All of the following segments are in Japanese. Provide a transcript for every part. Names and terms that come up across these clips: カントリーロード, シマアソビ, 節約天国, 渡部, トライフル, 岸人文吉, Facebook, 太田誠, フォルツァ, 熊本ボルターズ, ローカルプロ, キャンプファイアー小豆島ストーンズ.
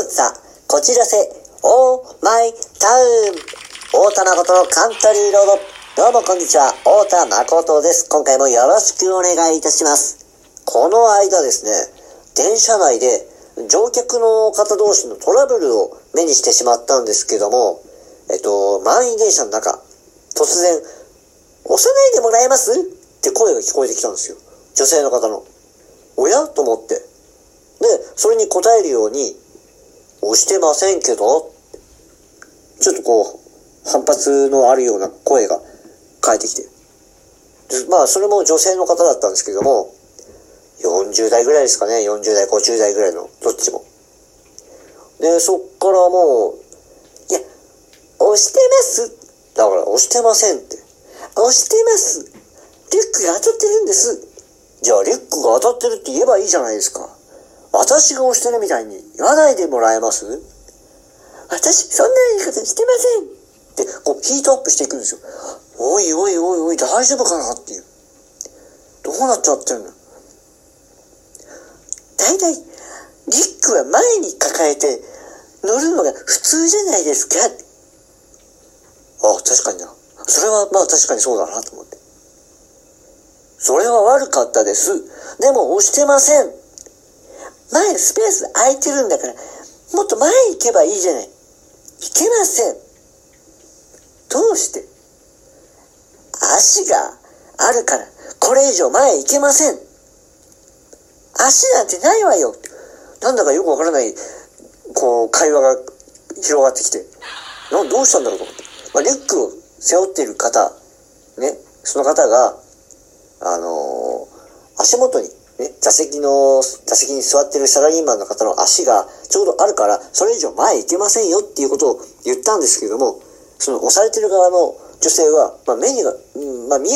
ルツァこじらせオーマイタウン、太田誠のカントリーロード。どうもこんにちは、太田誠です。今回もよろしくお願いいたします。この間ですね、電車内で乗客の方同士のトラブルを目にしてしまったんですけども、満員電車の中、突然押さないでもらえますって声が聞こえてきたんですよ、女性の方の。おやと思って、でそれに答えるように、押してませんけど、ちょっとこう反発のあるような声が返ってきて、まあそれも女性の方だったんですけども、40代ぐらいですかね、40代50代ぐらいのどっちもで、そっからもう、いや押してますだから、押してませんって、押してます、リュックが当たってるんです。じゃあリュックが当たってるって言えばいいじゃないですか。私が押してるみたいに言わないでもらえます？私そんな言い方してませんって、こうヒートアップしていくんですよ。おいおいおいおい、大丈夫かなっていう。どうなっちゃってんの？だいたいリュックは前に抱えて乗るのが普通じゃないですか。あ、確かにな。それはまあ確かにそうだなと思って。それは悪かったです。でも押してません。前スペース空いてるんだから、もっと前行けばいいじゃない。行けません。どうして？足があるから、これ以上前行けません。足なんてないわよ。なんだかよくわからない、こう、会話が広がってきて。どうしたんだろうと思って。まあ、リュックを背負っている方、ね、その方が、足元に、ね、座席に座ってるサラリーマンの方の足がちょうどあるから、それ以上前行けませんよっていうことを言ったんですけども、その押されてる側の女性は、まあ、見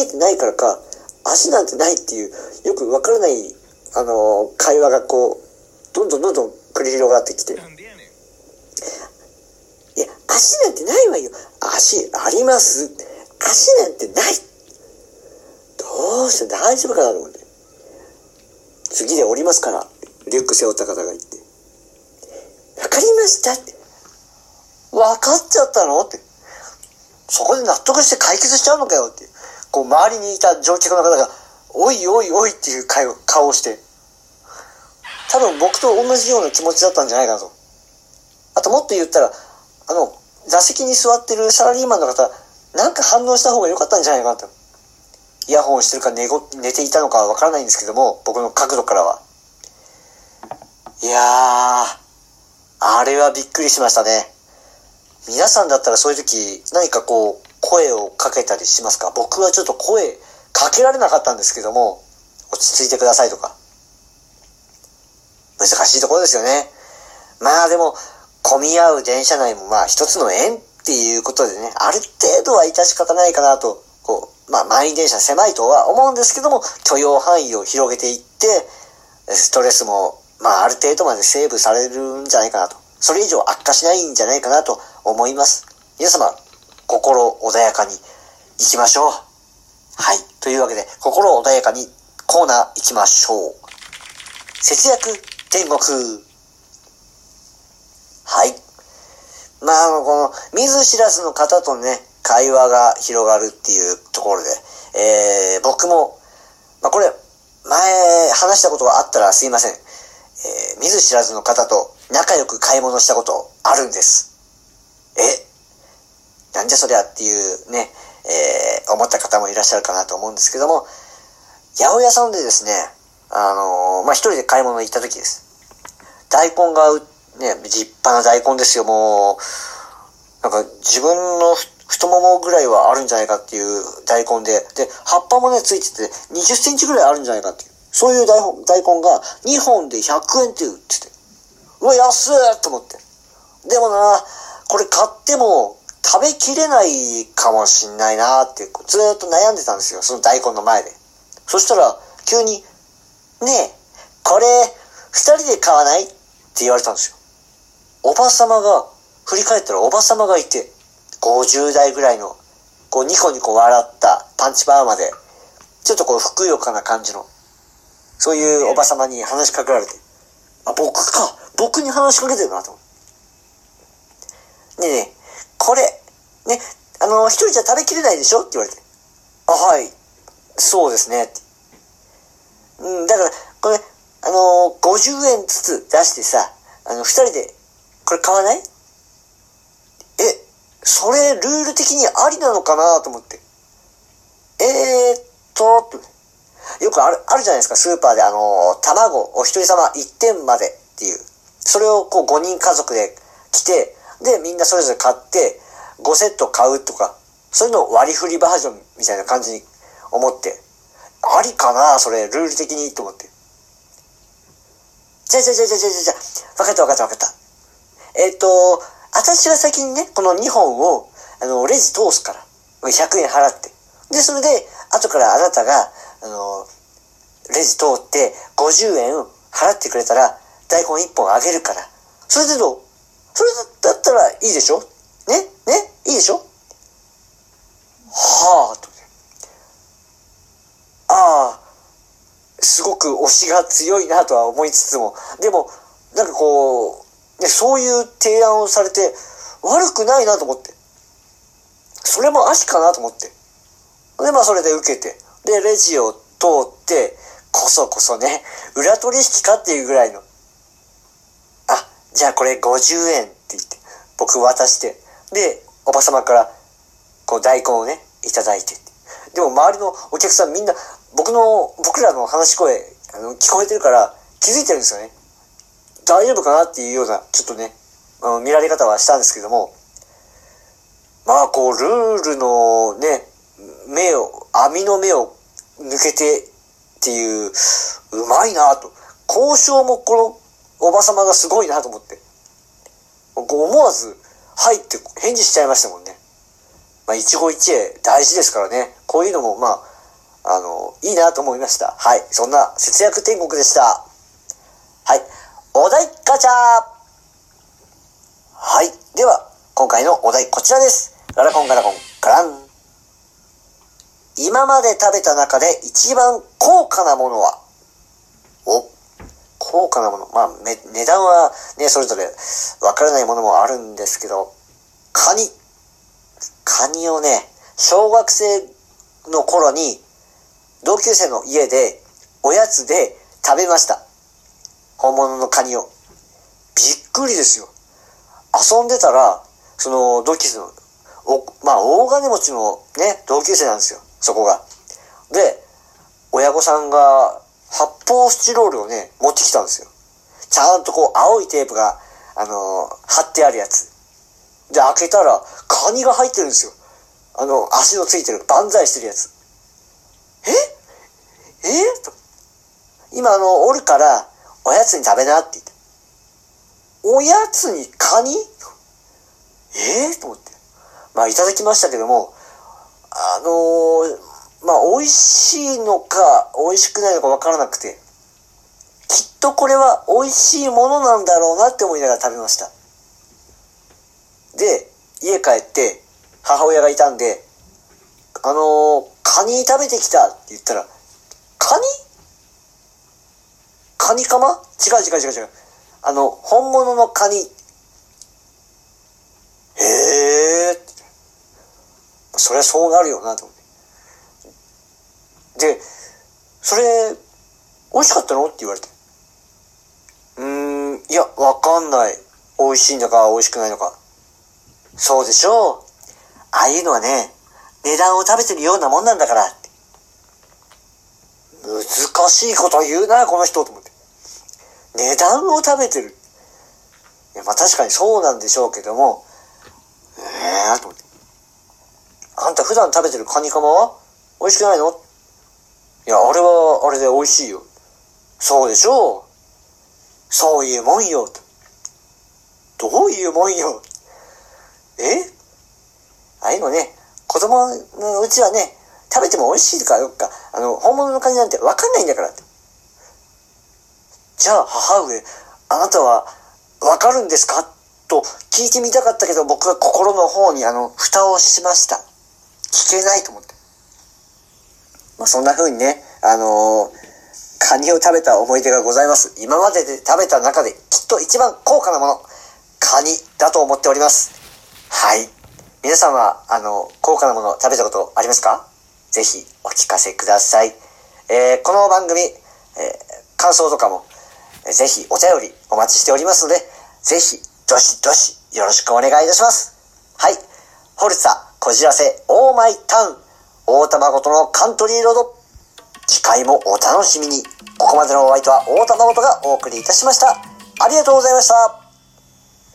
えてないからか、足なんてないっていう、よくわからない、会話がこう、どんどん繰り広がってきて。いや、足なんてないわよ。足あります。足なんてない。どうして、大丈夫かなと思って。次で降りますから、リュック背負った方が言って。わかりましたって。わかっちゃったのって。そこで納得して解決しちゃうのかよって。こう、周りにいた乗客の方が、おいおいおいっていう顔をして。多分僕と同じような気持ちだったんじゃないかなと。あともっと言ったら、座席に座ってるサラリーマンの方、なんか反応した方が良かったんじゃないかなと。イヤホンしてるか寝ていたのかはわからないんですけども、僕の角度からは。いやー、あれはびっくりしましたね。皆さんだったらそういう時、何かこう、声をかけたりしますか？僕はちょっと声かけられなかったんですけども、落ち着いてくださいとか。難しいところですよね。まあでも、混み合う電車内もまあ一つの縁っていうことでね、ある程度は致し方ないかなと、こう、まあ、満員電車狭いとは思うんですけども、許容範囲を広げていって、ストレスも、まあ、ある程度までセーブされるんじゃないかなと。それ以上悪化しないんじゃないかなと思います。皆様、心穏やかに行きましょう。はい。というわけで、心穏やかにコーナー行きましょう。節約天国。はい。まあ、この、見ず知らずの方とね、会話が広がるっていうところで、僕も、まあ、これ、前話したことがあったらすいません。見ず知らずの方と仲良く買い物したことあるんです。なんじゃそりゃっていうね、思った方もいらっしゃるかなと思うんですけども、八百屋さんでですね、まあ、一人で買い物行った時です。大根が、ね、立派な大根ですよ、もう、なんか自分の太ももぐらいはあるんじゃないかっていう大根で、で、葉っぱもね、ついてて、20センチぐらいあるんじゃないかっていう。そういう大根が2本で100円って売ってて。うわ、安いと思って。でもな、これ買っても食べきれないかもしんないなって、ずーっと悩んでたんですよ、その大根の前で。そしたら、急に、ねえ、これ、2人で買わないって言われたんですよ。振り返ったらおばさまがいて、50代ぐらいの、こうニコニコ笑ったパンチパーマで、ちょっとこうふくよかな感じの、そういうおばさまに話しかけられて、あ、僕に話しかけてるなと思って。ねえ、これ、ね、一人じゃ食べきれないでしょって言われて。あ、はい、そうですね。うん、だから、これ、50円ずつ出してさ、二人で、これ買わない？それ、ルール的にありなのかなと思って。よくあるじゃないですか、スーパーで、卵、お一人様1点までっていう。それをこう5人家族で来て、で、みんなそれぞれ買って、5セット買うとか、そういうのを割り振りバージョンみたいな感じに思って、ありかなそれ、ルール的にと思って。じゃ、わかった。私が先にね、この2本を、レジ通すから、100円払って。で、それで、後からあなたが、レジ通って50円払ってくれたら、大根1本あげるから。それでどう？それだったらいいでしょ？ねいいでしょ？はぁ、と。ああ、すごく推しが強いなとは思いつつも、でも、なんかこう、で、そういう提案をされて、悪くないなと思って。それも足かなと思って。で、まあ、それで受けて。で、レジを通って、こそこそね、裏取引かっていうぐらいの。あ、じゃあこれ50円って言って、僕渡して。で、おばさまから、こう、大根をね、いただいて。でも、周りのお客さんみんな、僕らの話し声、聞こえてるから、気づいてるんですよね。大丈夫かなっていうような、ちょっとね、見られ方はしたんですけども、まあ、こう、ルールのね、網の目を抜けてっていう、うまいなと。交渉もこのおばさまがすごいなと思って。思わず、はいって返事しちゃいましたもんね。まあ、一期一会大事ですからね。こういうのも、まあ、いいなと思いました。はい。そんな節約天国でした。はい。お題ガチャ。はい。では、今回のお題こちらです。ガラコン。今まで食べた中で一番高価なものは？高価なもの。まあ、値段はね、それぞれわからないものもあるんですけど、カニ。カニをね、小学生の頃に、同級生の家で、おやつで食べました。本物のカニを。びっくりですよ。遊んでたら、その、同級生の、まあ、大金持ちのね、同級生なんですよ。そこが。で、親御さんが、発泡スチロールをね、持ってきたんですよ。ちゃんとこう、青いテープが、貼ってあるやつ。で、開けたら、カニが入ってるんですよ。足のついてる、万歳してるやつ。と。今、おるから、おやつに食べなって言って。おやつにカニ？と思って。まあ、いただきましたけども、まあ、美味しいのか、美味しくないのかわからなくて、きっとこれは美味しいものなんだろうなって思いながら食べました。で、家帰って、母親がいたんで、カニ食べてきたって言ったら、カニ？カニカマ？違う。本物のカニ。そりゃそうなるよな、と思って。で、それ、美味しかったの？って言われて。いや、わかんない。美味しいんだか、美味しくないのか。そうでしょう。ああいうのはね、値段を食べてるようなもんなんだから。難しいこと言うな、この人、と思って。値段を食べてる。いや、まあ確かにそうなんでしょうけども、と思って。あんた普段食べてるカニカマは美味しくないの？いや、あれはあれで美味しいよ。そうでしょう。そういうもんよ。どういうもんよ。ああいうのね、子供のうちはね、食べても美味しいかどうか、本物のカニなんてわかんないんだからって。じゃあ、母上、あなたはわかるんですか？と聞いてみたかったけど、僕は心の方に蓋をしました。聞けないと思って。まあ、そんな風にね、カニを食べた思い出がございます。今までで食べた中できっと一番高価なもの、カニだと思っております。はい。皆さんは、高価なものを食べたことありますか？ぜひお聞かせください。この番組、感想とかも、ぜひお便りお待ちしておりますので、ぜひ、どしどしよろしくお願いいたします。はい。フォルツァ、こじらせ、オーマイタウン、大玉ごとのカントリーロード。次回もお楽しみに。ここまでのお相手は大玉ごとがお送りいたしました。ありがとうございました。